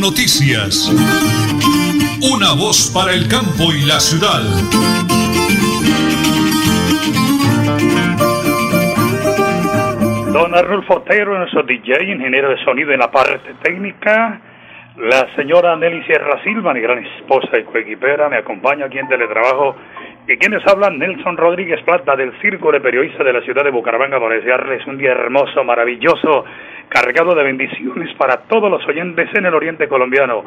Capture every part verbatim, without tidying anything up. Noticias. Una voz para el campo y la ciudad. Don Arnulfo Otero, nuestro D J, ingeniero de sonido en la parte técnica. La señora Nelly Sierra Silva, mi gran esposa y coequipera, me acompaña aquí en teletrabajo. Y quienes hablan, Nelson Rodríguez Plata, del Círculo de Periodistas de la ciudad de Bucaramanga, para desearles un día hermoso, maravilloso, cargado de bendiciones para todos los oyentes en el oriente colombiano.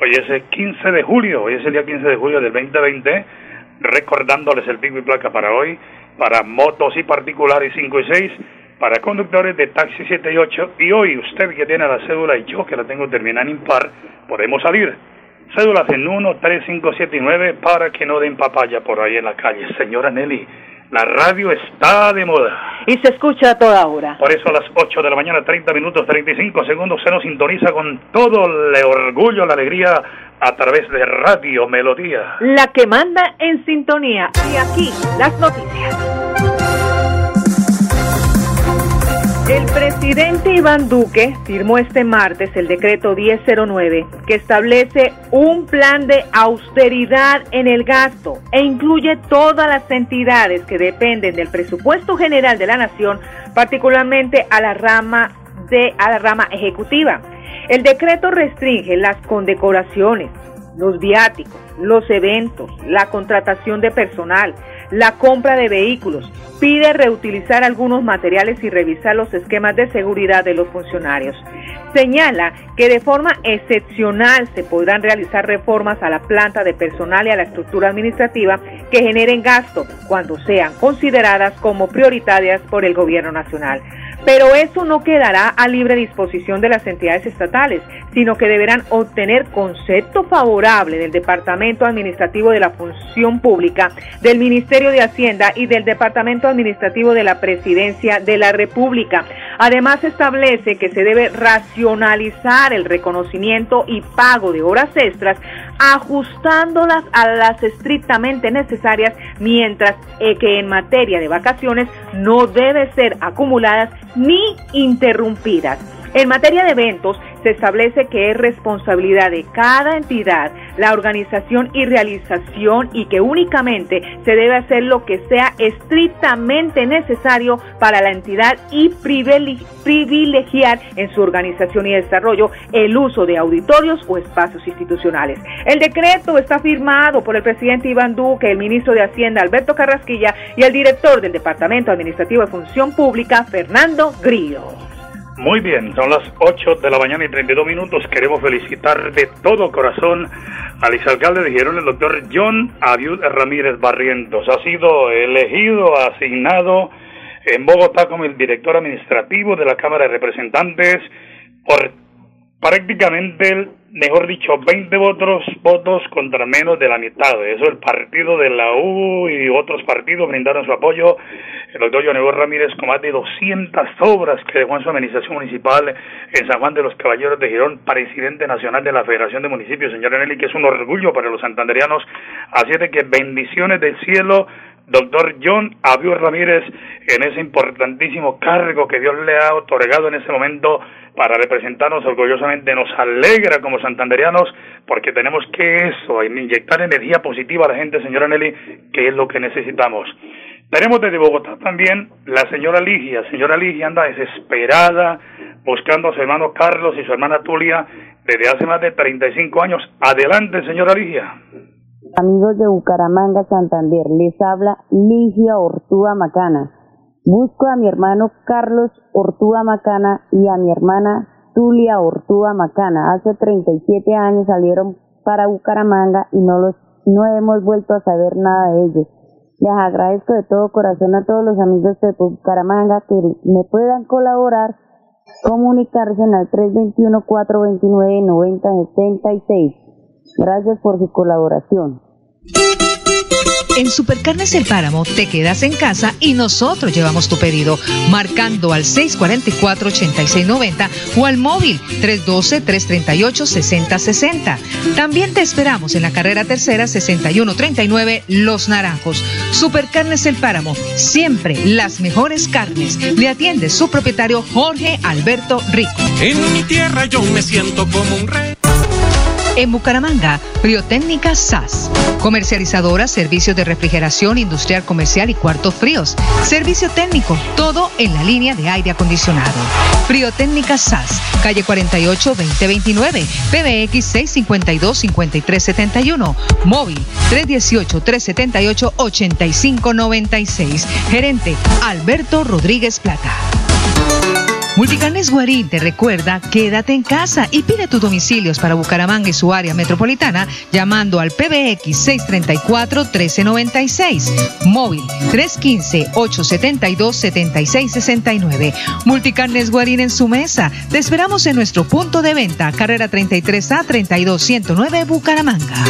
Hoy es el quince de julio, hoy es el día quince de julio del veinte veinte, recordándoles el pico y placa para hoy, para motos y particulares cinco y seis, para conductores de taxi siete y ocho, y hoy usted que tiene la cédula y yo que la tengo terminada en impar, podemos salir. Cédulas en uno, tres, cinco, siete y nueve para que no den papaya por ahí en la calle. Señora Nelly, la radio está de moda. Y se escucha a toda hora. Por eso a las ocho de la mañana, treinta minutos, treinta y cinco segundos, se nos sintoniza con todo el orgullo, la alegría, a través de Radio Melodía. La que manda en sintonía. Y aquí, las noticias. El presidente Iván Duque firmó este martes el decreto diez cero nueve que establece un plan de austeridad en el gasto e incluye todas las entidades que dependen del presupuesto general de la nación, particularmente a la rama de a la rama ejecutiva. El decreto restringe las condecoraciones, los viáticos, los eventos, la contratación de personal, la compra de vehículos, pide reutilizar algunos materiales y revisar los esquemas de seguridad de los funcionarios. Señala que de forma excepcional se podrán realizar reformas a la planta de personal y a la estructura administrativa que generen gasto cuando sean consideradas como prioritarias por el gobierno nacional. Pero eso no quedará a libre disposición de las entidades estatales, sino que deberán obtener concepto favorable del Departamento Administrativo de la Función Pública, del Ministerio de Hacienda y del Departamento Administrativo de la Presidencia de la República. Además, establece que se debe racionalizar el reconocimiento y pago de horas extras, ajustándolas a las estrictamente necesarias, mientras que en materia de vacaciones no debe ser acumuladas ni interrumpidas. En materia de eventos, se establece que es responsabilidad de cada entidad la organización y realización y que únicamente se debe hacer lo que sea estrictamente necesario para la entidad y privilegiar en su organización y desarrollo el uso de auditorios o espacios institucionales. El decreto está firmado por el presidente Iván Duque, el ministro de Hacienda Alberto Carrasquilla y el director del Departamento Administrativo de Función Pública, Fernando Grillo. Muy bien, son las ocho de la mañana y treinta y dos minutos. Queremos felicitar de todo corazón al exalcalde de Girón, el doctor John Abiud Ramírez Barrientos. Ha sido elegido, asignado en Bogotá como el director administrativo de la Cámara de Representantes por prácticamente, el, mejor dicho, veinte votos, votos contra menos de la mitad. Eso el partido de la U y otros partidos brindaron su apoyo. El doctor John Abiud Ramírez, con más de doscientas obras que dejó en su administración municipal en San Juan de los Caballeros de Girón, presidente nacional de la Federación de Municipios. Señor Nelly, que es un orgullo para los santanderianos. Así es de que bendiciones del cielo, doctor John Abiud Ramírez, en ese importantísimo cargo que Dios le ha otorgado en ese momento para representarnos orgullosamente. Nos alegra como santanderianos porque tenemos que eso, inyectar energía positiva a la gente, señora Nelly, que es lo que necesitamos. Tenemos desde Bogotá también la señora Ligia. Señora Ligia anda desesperada buscando a su hermano Carlos y su hermana Tulia desde hace más de treinta y cinco años. Adelante, señora Ligia. Amigos de Bucaramanga, Santander, les habla Ligia Ortúa Macana. Busco a mi hermano Carlos Ortúa Macana y a mi hermana Tulia Ortúa Macana. Hace treinta y siete años salieron para Bucaramanga y no los no hemos vuelto a saber nada de ellos. Les agradezco de todo corazón a todos los amigos de Bucaramanga que me puedan colaborar, comunicarse al tres dos uno, cuatro dos nueve, nueve cero siete seis. Gracias por su colaboración. En Supercarnes El Páramo te quedas en casa y nosotros llevamos tu pedido marcando al seis cuatro cuatro, ocho seis nueve cero o al móvil tres uno dos, tres tres ocho, seis cero seis cero. También te esperamos en la carrera tercera sesenta y uno treinta y nueve Los Naranjos. Supercarnes El Páramo, siempre las mejores carnes. Le atiende su propietario Jorge Alberto Rico. En mi tierra yo me siento como un rey. En Bucaramanga, Friotécnica S A S, comercializadora, servicios de refrigeración, industrial, comercial y cuartos fríos, servicio técnico, todo en la línea de aire acondicionado. Friotécnica S A S, calle cuarenta y ocho, veinte veintinueve, P B X seis cinco dos, cinco tres siete uno, móvil tres uno ocho, tres siete ocho, ocho cinco nueve seis, gerente Alberto Rodríguez Plata. Multicarnes Guarín te recuerda, quédate en casa y pide tus domicilios para Bucaramanga y su área metropolitana llamando al P B X seis tres cuatro, uno tres nueve seis, móvil tres uno cinco, ocho siete dos, siete seis seis nueve. Multicarnes Guarín en su mesa, te esperamos en nuestro punto de venta, carrera treinta y tres A, treinta y dos ciento nueve, Bucaramanga.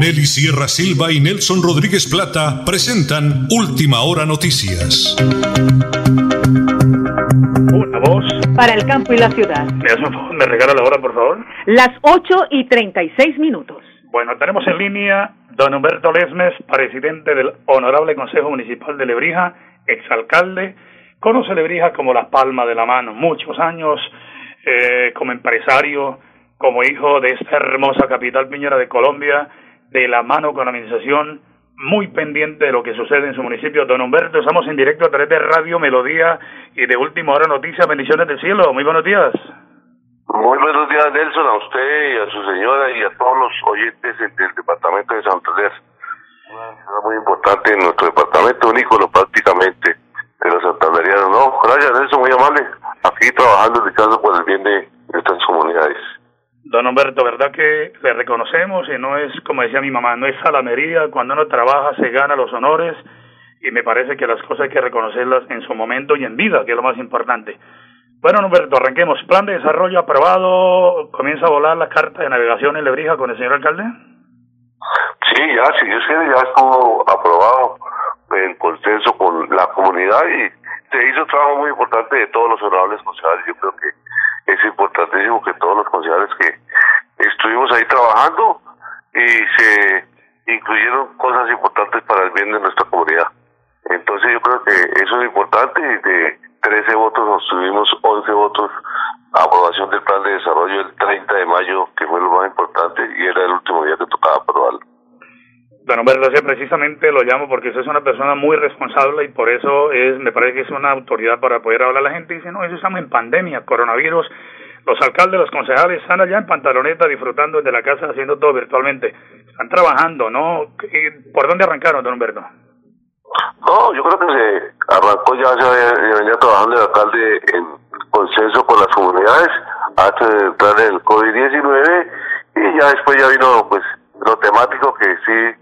Nelly Sierra Silva y Nelson Rodríguez Plata presentan Última Hora Noticias. Una voz para el campo y la ciudad. ¿Me regala la hora, por favor? Las ocho y treinta y seis minutos. Bueno, tenemos en línea don Humberto Lesmes, presidente del Honorable Consejo Municipal de Lebrija, exalcalde. Conoce Lebrija como la palma de la mano. Muchos años eh, como empresario, como hijo de esta hermosa capital piñera de Colombia, de la mano con la administración, muy pendiente de lo que sucede en su municipio. Don Humberto, estamos en directo a través de Radio Melodía y de Última Hora Noticias. Bendiciones del cielo, muy buenos días. Muy buenos días, Nelson, a usted y a su señora y a todos los oyentes del departamento de Santander. Una ciudad muy importante en nuestro departamento, un ícono prácticamente de los santanderianos, ¿no? Gracias, Nelson, muy amable. Aquí trabajando, Ricardo, por el bien de estas comunidades. Don Humberto, verdad que le reconocemos y no es, como decía mi mamá, no es salamería. Cuando uno trabaja se gana los honores y me parece que las cosas hay que reconocerlas en su momento y en vida, que es lo más importante. Bueno, don Humberto, arranquemos. Plan de desarrollo aprobado, comienza a volar la carta de navegación en Lebrija con el señor alcalde. Sí, ya, si Dios quiere, ya estuvo aprobado en consenso con la comunidad y se hizo un trabajo muy importante de todos los honorables concejales. Yo creo que es importantísimo que todos los concejales que estuvimos ahí trabajando y se incluyeron cosas importantes para el bien de nuestra comunidad. Entonces yo creo que eso es importante y de trece votos obtuvimos once votos a aprobación del plan de desarrollo el treinta de mayo, que fue lo más importante y era el último día que tocaba aprobarlo. Bueno, Humberto, precisamente lo llamo porque usted es una persona muy responsable y por eso es, me parece que es una autoridad para poder hablar a la gente. Dice, no, eso estamos en pandemia, coronavirus. Los alcaldes, los concejales están allá en pantaloneta disfrutando desde la casa, haciendo todo virtualmente. Están trabajando, ¿no? ¿Por dónde arrancaron, don Humberto? No, yo creo que se arrancó ya, ya venía trabajando el alcalde en consenso con las comunidades antes de entrar en el COVID diecinueve y ya después ya vino, pues, lo temático que sí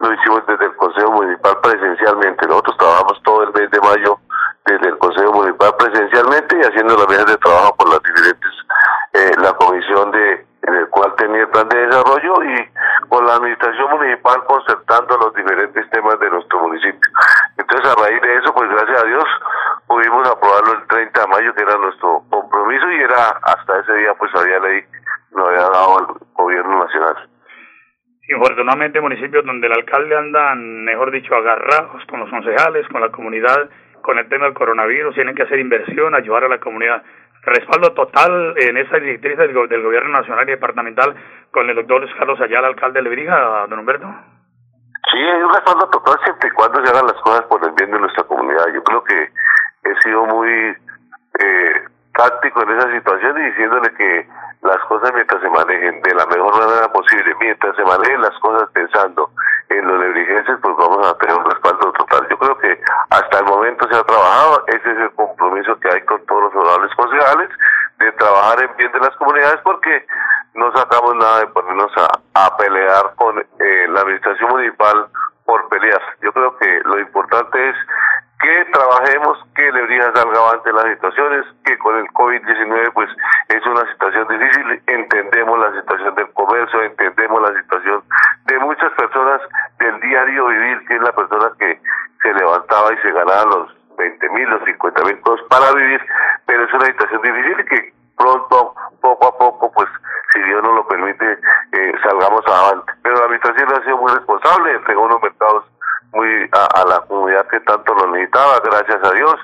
lo hicimos desde el Consejo Municipal presencialmente. Nosotros trabajamos todo el mes de mayo desde el Consejo Municipal presencialmente y haciendo las mesas de trabajo por las diferentes, eh, la comisión de en el cual tenía el plan de desarrollo y con la administración municipal concertando los diferentes temas de nuestro municipio. Entonces, a raíz de eso, pues gracias a Dios, pudimos aprobarlo el treinta de mayo, que era nuestro compromiso y era hasta ese día, pues había ley, lo había dado el gobierno nacional. Infortunadamente municipios donde el alcalde andan, mejor dicho, agarrados con los concejales, con la comunidad, con el tema del coronavirus, tienen que hacer inversión, ayudar a la comunidad. Respaldo total en esa directriz del, del gobierno nacional y departamental con el doctor Luis Carlos Ayala, alcalde de Lebrija, don Humberto. Sí, hay un respaldo total siempre y cuando se hagan las cosas por el bien de nuestra comunidad. Yo creo que he sido muy eh, táctico en esa situación y diciéndole que las cosas mientras se manejen de la mejor manera posible, mientras se manejen las cosas pensando en los lebrijenses, pues vamos a tener un respaldo total. Yo creo que hasta el momento se ha trabajado, ese es el compromiso que hay con todos los honorables concejales, de trabajar en bien de las comunidades, porque no sacamos nada de ponernos a, a pelear con eh, la administración municipal por pelear. Yo creo que lo importante es que trabajemos, que Lebrija salga avante las situaciones, que con el COVID diecinueve pues es una situación difícil, entendemos la situación del comercio, entendemos la situación de muchas personas del diario vivir, que es la persona que se levantaba y se ganaba los veinte mil, los cincuenta mil pesos para vivir, pero es una situación difícil que pronto, poco a poco, pues si Dios nos lo permite, eh, salgamos avante. Pero la administración ha sido muy responsable, entregó unos mercados muy a, a la comunidad que tanto lo necesitaba, gracias a Dios,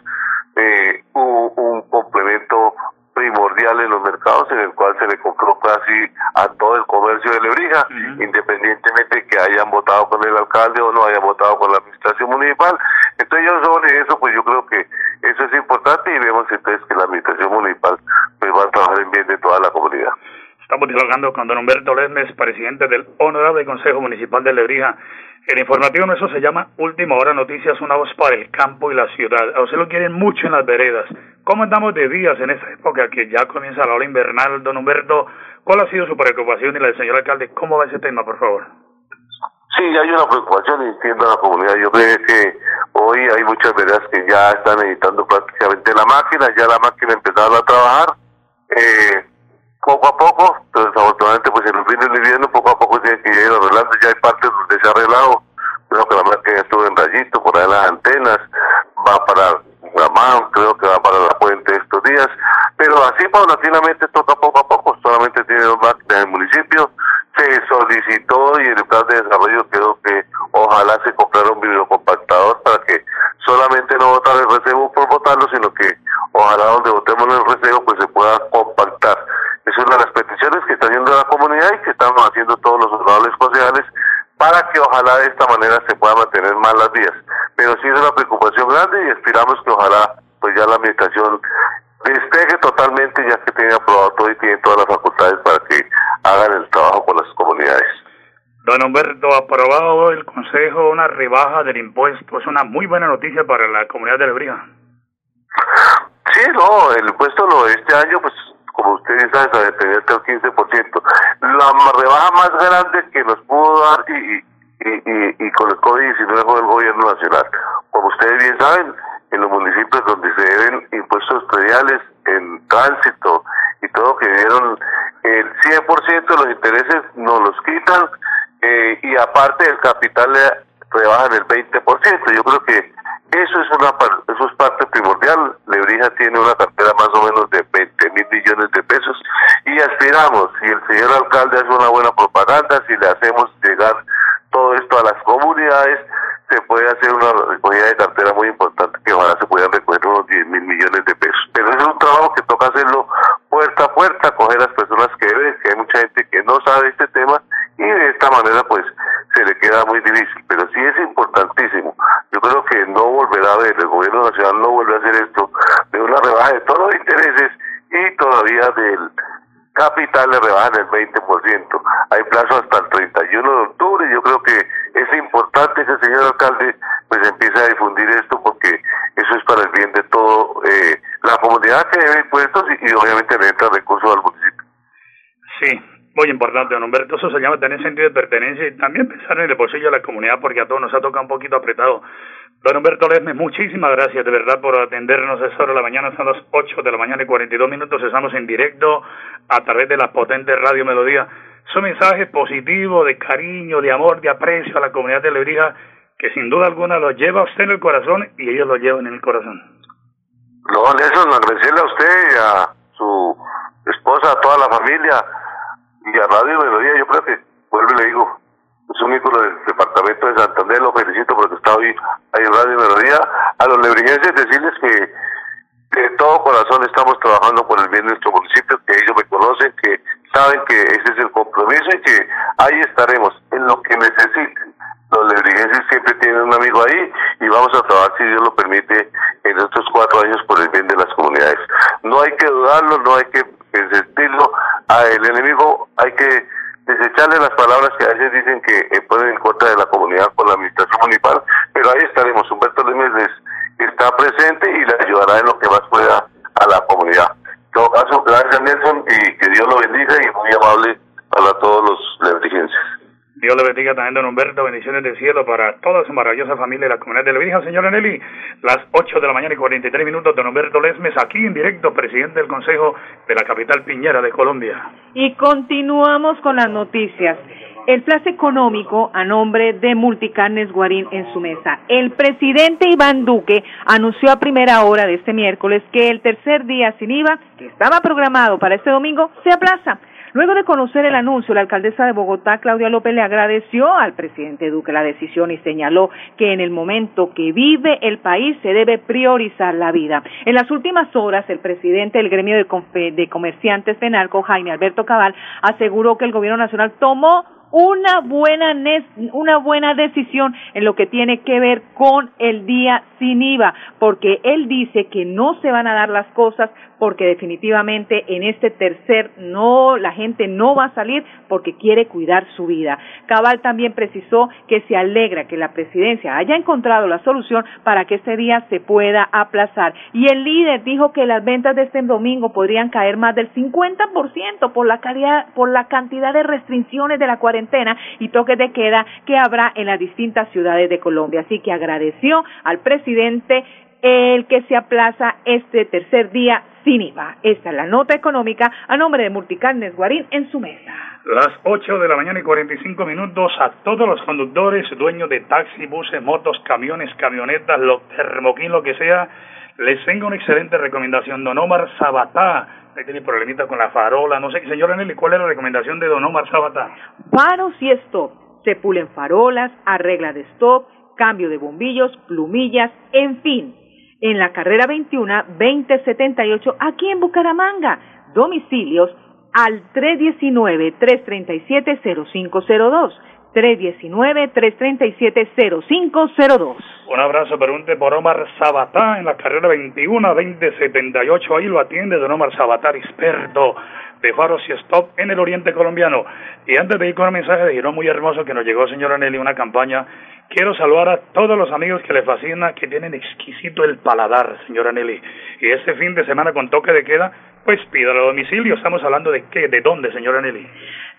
eh, hubo un complemento primordial especial en los mercados, en el cual se le compró casi a todo el comercio de Lebrija, uh-huh. independientemente que hayan votado con el alcalde o no hayan votado con la administración municipal. Entonces yo sobre eso, pues yo creo que eso es importante, y vemos entonces que la administración municipal pues va a trabajar en bien de toda la comunidad. Estamos dialogando con don Humberto Lesmes, presidente del Honorable Consejo Municipal de Lebrija. El informativo nuestro se llama Última Hora Noticias, una voz para el campo y la ciudad. A usted lo quieren mucho en las veredas. ¿Cómo andamos de días en esta época que ya comienza la hora invernal, don Humberto? ¿Cuál ha sido su preocupación y la del señor alcalde? ¿Cómo va ese tema, por favor? Sí, hay una preocupación, entiendo, a la comunidad. Yo creo que hoy hay muchas veredas que ya están editando prácticamente la máquina. Ya la máquina ha empezado a trabajar. Eh... poco a poco, pero desafortunadamente pues en los fines de invierno poco a poco se ha ido arreglando, ya hay partes donde se ha arreglado, creo que la máquina estuvo en Rayito, por ahí las antenas, va para Ramán, creo que va para la puente estos días, pero así paulatinamente toca poco a poco, solamente tiene dos máquinas en el municipio, se solicitó y en el plan de desarrollo quedó que ojalá se comprara un bibliocompactador para que solamente no votar el recibo por votarlo, sino que ojalá donde votemos el recibo pues se pueda compactar. Es una de las peticiones que está haciendo la comunidad y que estamos haciendo todos los honorables concejales para que ojalá de esta manera se puedan mantener más las vías. Pero sí es una preocupación grande y esperamos que ojalá pues ya la administración despeje totalmente, ya que tiene aprobado todo y tiene todas las facultades para que hagan el trabajo con las comunidades. Don Humberto, aprobado el Consejo una rebaja del impuesto. Es una muy buena noticia para la comunidad de Lebrija. Sí, no, el impuesto lo de este año pues como ustedes saben, a depender del quince por ciento. La rebaja más grande que nos pudo dar y, y, y, y con el COVID diecinueve fue el gobierno nacional. Como ustedes bien saben, en los municipios donde se deben impuestos prediales, en tránsito y todo, que dieron el cien por ciento de los intereses, nos los quitan eh, y aparte del capital le rebajan el veinte por ciento. Yo creo que eso es una eso es parte primordial. Lebrija tiene una cartera más o menos de veinte mil millones de pesos y aspiramos, si el señor alcalde hace una buena propaganda, si le hacemos llegar todo esto a las comunidades, se puede hacer una recogida de cartera muy importante que ojalá se puedan recoger unos diez mil millones de pesos. Pero es un trabajo que toca hacerlo puerta a puerta, coger a las personas que deben, que hay mucha gente que no sabe este tema y de esta manera pues se le queda muy difícil, pero sí es importantísimo. Yo creo que no volverá a ver, el gobierno nacional no vuelve a hacer esto, de una rebaja de todos los intereses y todavía del capital le rebajan el veinte por ciento. Hay plazo hasta el treinta y uno de octubre, yo creo que es importante que el señor alcalde pues empiece a difundir esto porque eso es para el bien de todo eh, la comunidad que debe impuestos y, y obviamente le entra recursos al municipio. Sí. Muy importante, don Humberto, eso se llama tener sentido de pertenencia y también pensar en el bolsillo de la comunidad porque a todos nos ha tocado un poquito apretado. Don Humberto Lesmes, muchísimas gracias de verdad por atendernos a esta hora de la mañana, son las ocho de la mañana y cuarenta y dos minutos, estamos en directo a través de la potente Radio Melodía. Son mensajes positivos, de cariño, de amor, de aprecio a la comunidad de Lebrija que sin duda alguna lo lleva a usted en el corazón y ellos lo llevan en el corazón. No, Nelson, agradecerle a usted y a su esposa, a toda la familia, y a Radio Melodía, yo creo que, vuelvo y le digo, es un ícono del departamento de Santander, lo felicito porque está hoy ahí en Radio Melodía. A los lebrijenses decirles que de todo corazón estamos trabajando por el bien de nuestro municipio, que ellos me conocen, que saben que ese es el compromiso y que ahí estaremos en lo que necesiten. Los lebrijenses siempre tienen un amigo ahí y vamos a trabajar, si Dios lo permite, en estos cuatro años por el bien de las comunidades. No hay que dudarlo, no hay que sentirlo. El enemigo hay que desecharle las palabras que a veces dicen que ponen en contra de la comunidad con la administración municipal, pero ahí estaremos. Humberto Lesmes está presente y le ayudará en lo que más pueda a la comunidad. En todo caso, gracias Nelson y que Dios lo bendiga y muy amable para todos los lebrijenses. Dios le bendiga también, don Humberto, bendiciones del cielo para toda su maravillosa familia y la comunidad de Lebrija. Señora Nelly, las ocho de la mañana y cuarenta y tres minutos, don Humberto Lesmes, aquí en directo, presidente del Consejo de la capital piñera de Colombia. Y continuamos con las noticias. El plan económico a nombre de Multicarnes Guarín en su mesa. El presidente Iván Duque anunció a primera hora de este miércoles que el tercer día sin I V A, que estaba programado para este domingo, se aplaza. Luego de conocer el anuncio, la alcaldesa de Bogotá, Claudia López, le agradeció al presidente Duque la decisión y señaló que en el momento que vive el país se debe priorizar la vida. En las últimas horas, el presidente del gremio de, de comerciantes Fenalco, Jaime Alberto Cabal, aseguró que el gobierno nacional tomó una buena una buena decisión en lo que tiene que ver con el día sin I V A, porque él dice que no se van a dar las cosas porque definitivamente en este tercer no, la gente no va a salir porque quiere cuidar su vida. Cabal también precisó que se alegra que la presidencia haya encontrado la solución para que este día se pueda aplazar. Y el líder dijo que las ventas de este domingo podrían caer más del cincuenta por ciento por la calidad, por la cantidad de restricciones de la cuarentena y toques de queda que habrá en las distintas ciudades de Colombia. Así que agradeció al presidente el que se aplaza este tercer día sin I V A. Esta es la nota económica a nombre de Multicarnes Guarín en su mesa. Las ocho de la mañana y cuarenta y cinco minutos. A todos los conductores, dueños de taxi, buses, motos, camiones, camionetas, los termoquín, lo que sea, les tengo una excelente recomendación. Don Omar Sabatá. Ahí tiene problemitas con la farola, no sé. Señora Nelly, ¿cuál es la recomendación de don Omar Sabatá? Paros y stop. Se pulen farolas, arregla de stop, cambio de bombillos, plumillas, en fin. En la carrera veintiuno veinte setenta y ocho, aquí en Bucaramanga. Domicilios al tres diecinueve, tres treinta y siete, cero cinco cero dos. tres diecinueve, tres treinta y siete, cero cinco cero dos. Un abrazo, pregunte por Omar Sabatá en la carrera veintiuno veinte setenta y ocho. Ahí lo atiende don Omar Sabatá, experto de faros y stop en el oriente colombiano. Y antes de ir con un mensaje de Girón muy hermoso que nos llegó, señora Nelly, una campaña, quiero saludar a todos los amigos que les fascina, que tienen exquisito el paladar, señora Nelly. Y este fin de semana con toque de queda, pues pídalo a domicilio. ¿Estamos hablando de qué? ¿De dónde, señora Nelly?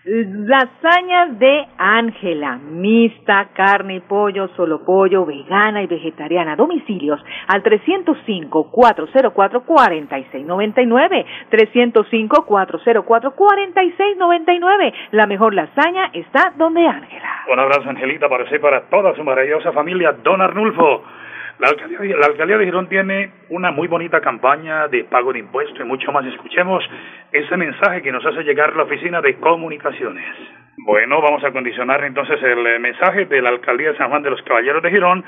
Lasañas de Ángela, mixta, carne y pollo, solo pollo, vegana y vegetariana. Domicilios al trescientos cinco, cuatrocientos cuatro, cuarenta y seis noventa y nueve, trescientos cinco, cuatrocientos cuatro, cuarenta y seis noventa y nueve. La mejor lasaña está donde Ángela. Un abrazo, Angelita, para usted, para toda su maravillosa familia. Don Arnulfo, la alcaldía, la alcaldía de Girón tiene una muy bonita campaña de pago de impuestos y mucho más. Escuchemos ese mensaje que nos hace llegar la oficina de comunicaciones. Bueno, vamos a condicionar entonces el mensaje de la alcaldía de San Juan de los Caballeros de Girón.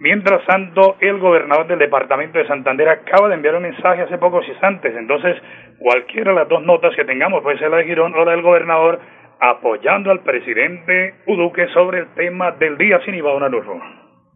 Mientras tanto, el gobernador del departamento de Santander acaba de enviar un mensaje hace pocos instantes. Entonces, cualquiera de las dos notas que tengamos, puede ser la de Girón o la del gobernador, apoyando al presidente Duque sobre el tema del día sin I V A, don Arnulfo.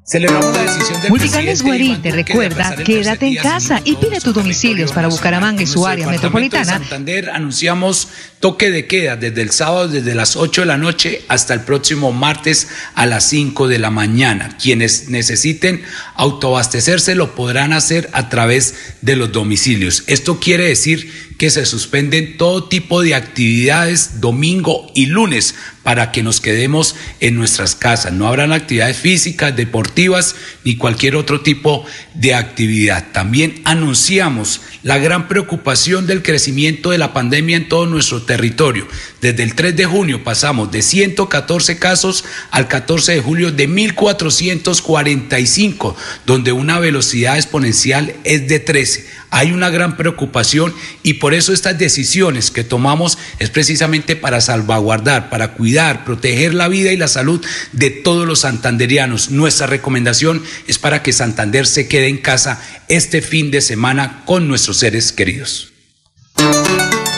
Celebramos la decisión del Multicarnes Guarín te recuerda, quédate en casa y pide tus domicilios para Bucaramanga y su área metropolitana. En Santander anunciamos toque de queda desde el sábado, desde las ocho de la noche hasta el próximo martes a las cinco de la mañana. Quienes necesiten autoabastecerse lo podrán hacer a través de los domicilios. Esto quiere decir que se suspenden todo tipo de actividades domingo y lunes para que nos quedemos en nuestras casas. No habrán actividades físicas, deportivas ni cualquier otro tipo de actividad. También anunciamos la gran preocupación del crecimiento de la pandemia en todo nuestro territorio. Desde el tres de junio pasamos de ciento catorce casos al catorce de julio de mil cuatrocientos cuarenta y cinco, donde una velocidad exponencial es de trece. Hay una gran preocupación y por eso estas decisiones que tomamos es precisamente para salvaguardar, para cuidar, proteger la vida y la salud de todos los santanderianos. Nuestra recomendación es para que Santander se quede en casa este fin de semana con nuestros seres queridos.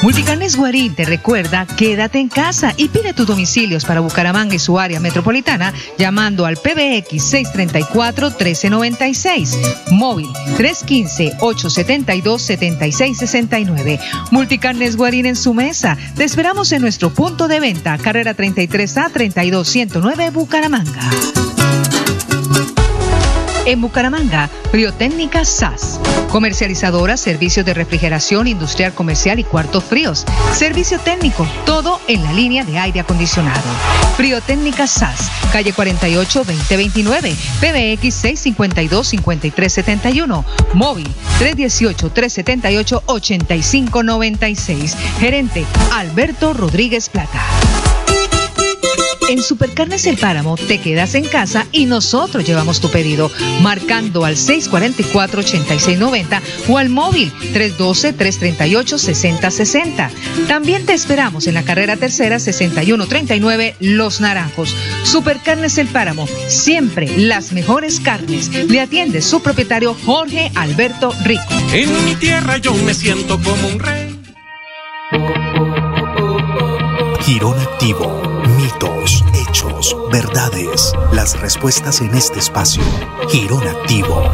Multicarnes Guarín te recuerda, quédate en casa y pide tus domicilios para Bucaramanga y su área metropolitana llamando al P B X seiscientos treinta y cuatro, trece noventa y seis, móvil tres uno cinco, ocho siete dos, siete seis seis nueve. Multicarnes Guarín en su mesa, te esperamos en nuestro punto de venta, carrera treinta y tres A, treinta y dos ciento nueve, Bucaramanga. En Bucaramanga, Friotécnica S A S, comercializadora, servicios de refrigeración industrial comercial y cuartos fríos, servicio técnico, todo en la línea de aire acondicionado. Friotécnica S A S, calle cuarenta y ocho, veinte veintinueve, P B X seiscientos cincuenta y dos, cincuenta y tres setenta y uno, móvil tres dieciocho, tres setenta y ocho, ochenta y cinco noventa y seis, gerente Alberto Rodríguez Plata. En Supercarnes El Páramo te quedas en casa y nosotros llevamos tu pedido marcando al seis cuatro cuatro, ocho seis nueve cero o al móvil tres uno dos, tres tres ocho, seis cero seis cero. También te esperamos en la carrera tercera sesenta y uno treinta y nueve Los Naranjos. Supercarnes El Páramo, siempre las mejores carnes. Le atiende su propietario Jorge Alberto Rico. En mi tierra yo me siento como un rey. Girón Activo. Mitos, hechos, verdades. Las respuestas en este espacio. Girón Activo.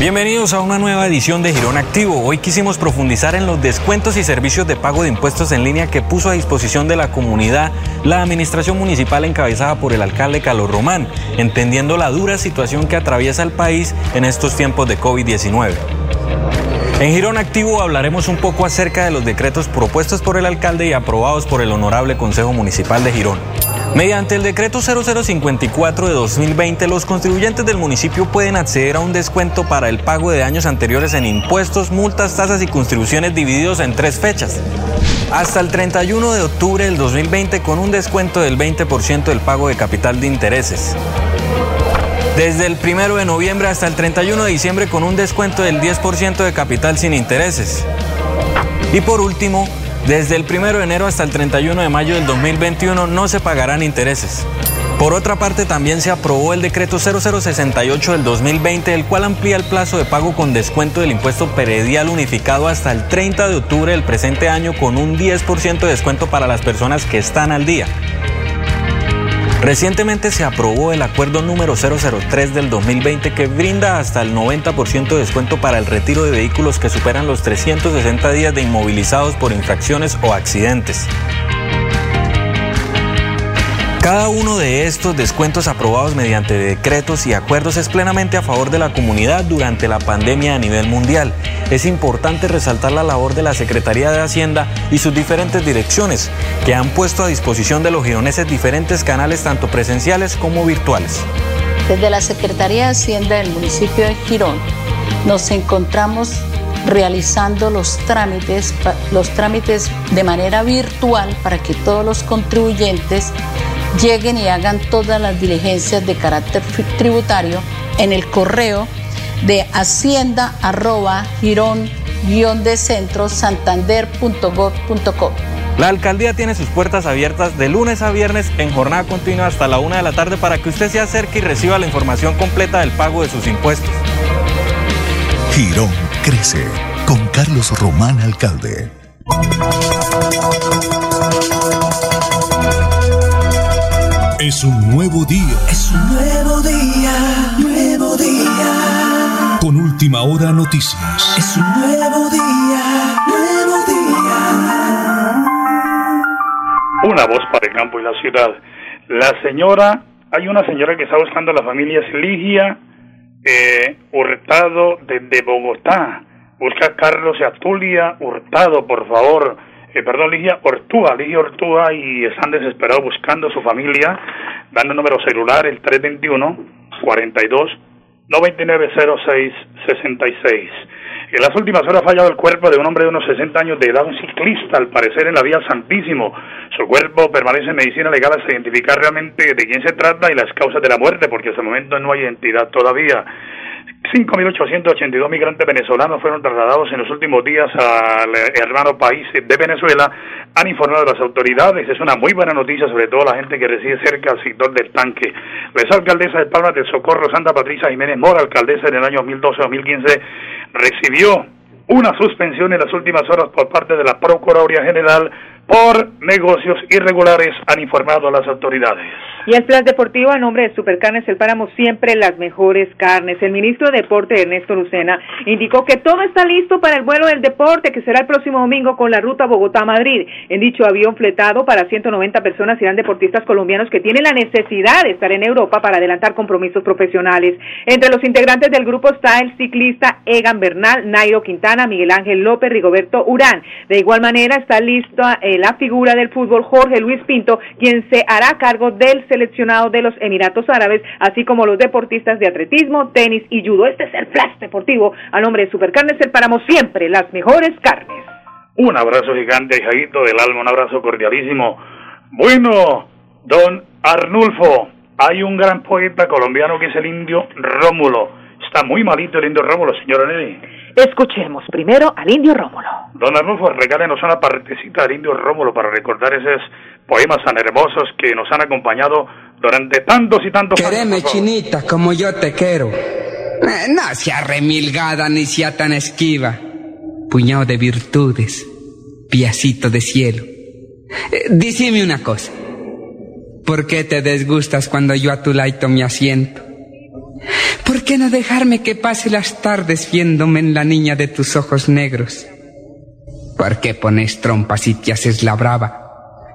Bienvenidos a una nueva edición de Girón Activo. Hoy quisimos profundizar en los descuentos y servicios de pago de impuestos en línea que puso a disposición de la comunidad la administración municipal encabezada por el alcalde Carlos Román, entendiendo la dura situación que atraviesa el país en estos tiempos de COVID diecinueve. En Girón Activo hablaremos un poco acerca de los decretos propuestos por el alcalde y aprobados por el Honorable Consejo Municipal de Girón. Mediante el decreto cero cero cincuenta y cuatro de dos mil veinte, los contribuyentes del municipio pueden acceder a un descuento para el pago de años anteriores en impuestos, multas, tasas y contribuciones divididos en tres fechas. Hasta el treinta y uno de octubre del dos mil veinte con un descuento del veinte por ciento del pago de capital de intereses. Desde el primero de noviembre hasta el treinta y uno de diciembre con un descuento del diez por ciento de capital sin intereses. Y por último, desde el primero de enero hasta el treinta y uno de mayo del dos mil veintiuno no se pagarán intereses. Por otra parte, también se aprobó el decreto cero cero sesenta y ocho del dos mil veinte, el cual amplía el plazo de pago con descuento del impuesto predial unificado hasta el treinta de octubre del presente año con un diez por ciento de descuento para las personas que están al día. Recientemente se aprobó el acuerdo número cero cero tres del dos mil veinte que brinda hasta el noventa por ciento de descuento para el retiro de vehículos que superan los trescientos sesenta días de inmovilizados por infracciones o accidentes. Cada uno de estos descuentos aprobados mediante decretos y acuerdos es plenamente a favor de la comunidad durante la pandemia a nivel mundial. Es importante resaltar la labor de la Secretaría de Hacienda y sus diferentes direcciones, que han puesto a disposición de los gironeses diferentes canales tanto presenciales como virtuales. Desde la Secretaría de Hacienda del municipio de Girón nos encontramos realizando los trámites, los trámites de manera virtual para que todos los contribuyentes lleguen y hagan todas las diligencias de carácter tributario en el correo de hacienda arroba girón guión de centro santander punto gob punto co. La alcaldía tiene sus puertas abiertas de lunes a viernes en jornada continua hasta la una de la tarde para que usted se acerque y reciba la información completa del pago de sus impuestos. Girón crece con Carlos Román, alcalde. Es un nuevo día. Es un nuevo día, nuevo día. Con Última Hora Noticias. Es un nuevo día, nuevo día. Una voz para el campo y la ciudad. La señora, hay una señora que está buscando a las familias Ligia eh, Hurtado desde Bogotá. Busca a Carlos y a Tulia Hurtado, por favor. Eh, perdón, Ligia Ortúa, Ligia Ortúa, y están desesperados buscando a su familia, dando el número celular, el tres dos uno, cuatro dos, nueve nueve cero seis, seis seis. En las últimas horas ha fallado el cuerpo de un hombre de unos sesenta años de edad, un ciclista, al parecer en la vía Santísimo. Su cuerpo permanece en medicina legal hasta identificar realmente de quién se trata y las causas de la muerte, porque hasta el momento no hay identidad todavía. cinco mil ochocientos ochenta y dos migrantes venezolanos fueron trasladados en los últimos días al hermano país de Venezuela, han informado a las autoridades. Es una muy buena noticia, sobre todo a la gente que reside cerca al sector del Tanque. La ex alcaldesa de Palmas del Socorro, Santa Patricia Jiménez Mora, alcaldesa en el año dos mil doce a dos mil quince, recibió una suspensión en las últimas horas por parte de la Procuraduría General por negocios irregulares, han informado a las autoridades. Y el Plan Deportivo, a nombre de Supercarnes El Páramo, siempre las mejores carnes. El ministro de Deporte, Ernesto Lucena, indicó que todo está listo para el vuelo del deporte, que será el próximo domingo con la ruta Bogotá-Madrid. En dicho avión fletado para ciento noventa personas serán deportistas colombianos que tienen la necesidad de estar en Europa para adelantar compromisos profesionales. Entre los integrantes del grupo está el ciclista Egan Bernal, Nairo Quintana, Miguel Ángel López, Rigoberto Urán. De igual manera está lista eh, la figura del fútbol Jorge Luis Pinto, quien se hará cargo del seleccionado de los Emiratos Árabes, así como los deportistas de atletismo, tenis y judo. Este es el Flash Deportivo, a nombre de Supercarnes El Páramo, siempre las mejores carnes. Un abrazo gigante, Jaguito del alma, un abrazo cordialísimo. Bueno, Don Arnulfo, hay un gran poeta colombiano que es el Indio Rómulo. Está muy malito el Indio Rómulo, señora Nelly. Escuchemos primero al Indio Rómulo. Don Arnulfo, regálenos una partecita del Indio Rómulo para recordar esos poemas tan hermosos que nos han acompañado durante tantos y tantos años. Quéreme, chinita, como yo te quiero. Eh, no sea remilgada ni sea tan esquiva. Puñado de virtudes, piacito de cielo. Eh, Dicime una cosa. ¿Por qué te desgustas cuando yo a tu laito me asiento? ¿Por qué no dejarme que pase las tardes viéndome en la niña de tus ojos negros? ¿Por qué pones trompas y te haces la brava?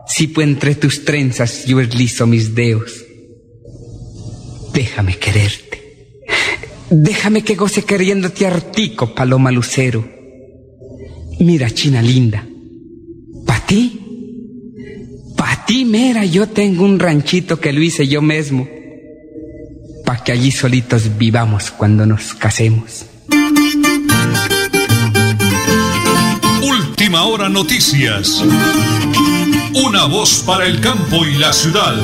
Si pues entre tus trenzas yo eslizo mis dedos. Déjame quererte. Déjame que goce queriéndote artico, paloma lucero. Mira, china linda, pa' ti... Pa' ti, mera, yo tengo un ranchito que lo hice yo mismo, pa' que allí solitos vivamos cuando nos casemos. Última Hora Noticias. Una voz para el campo y la ciudad.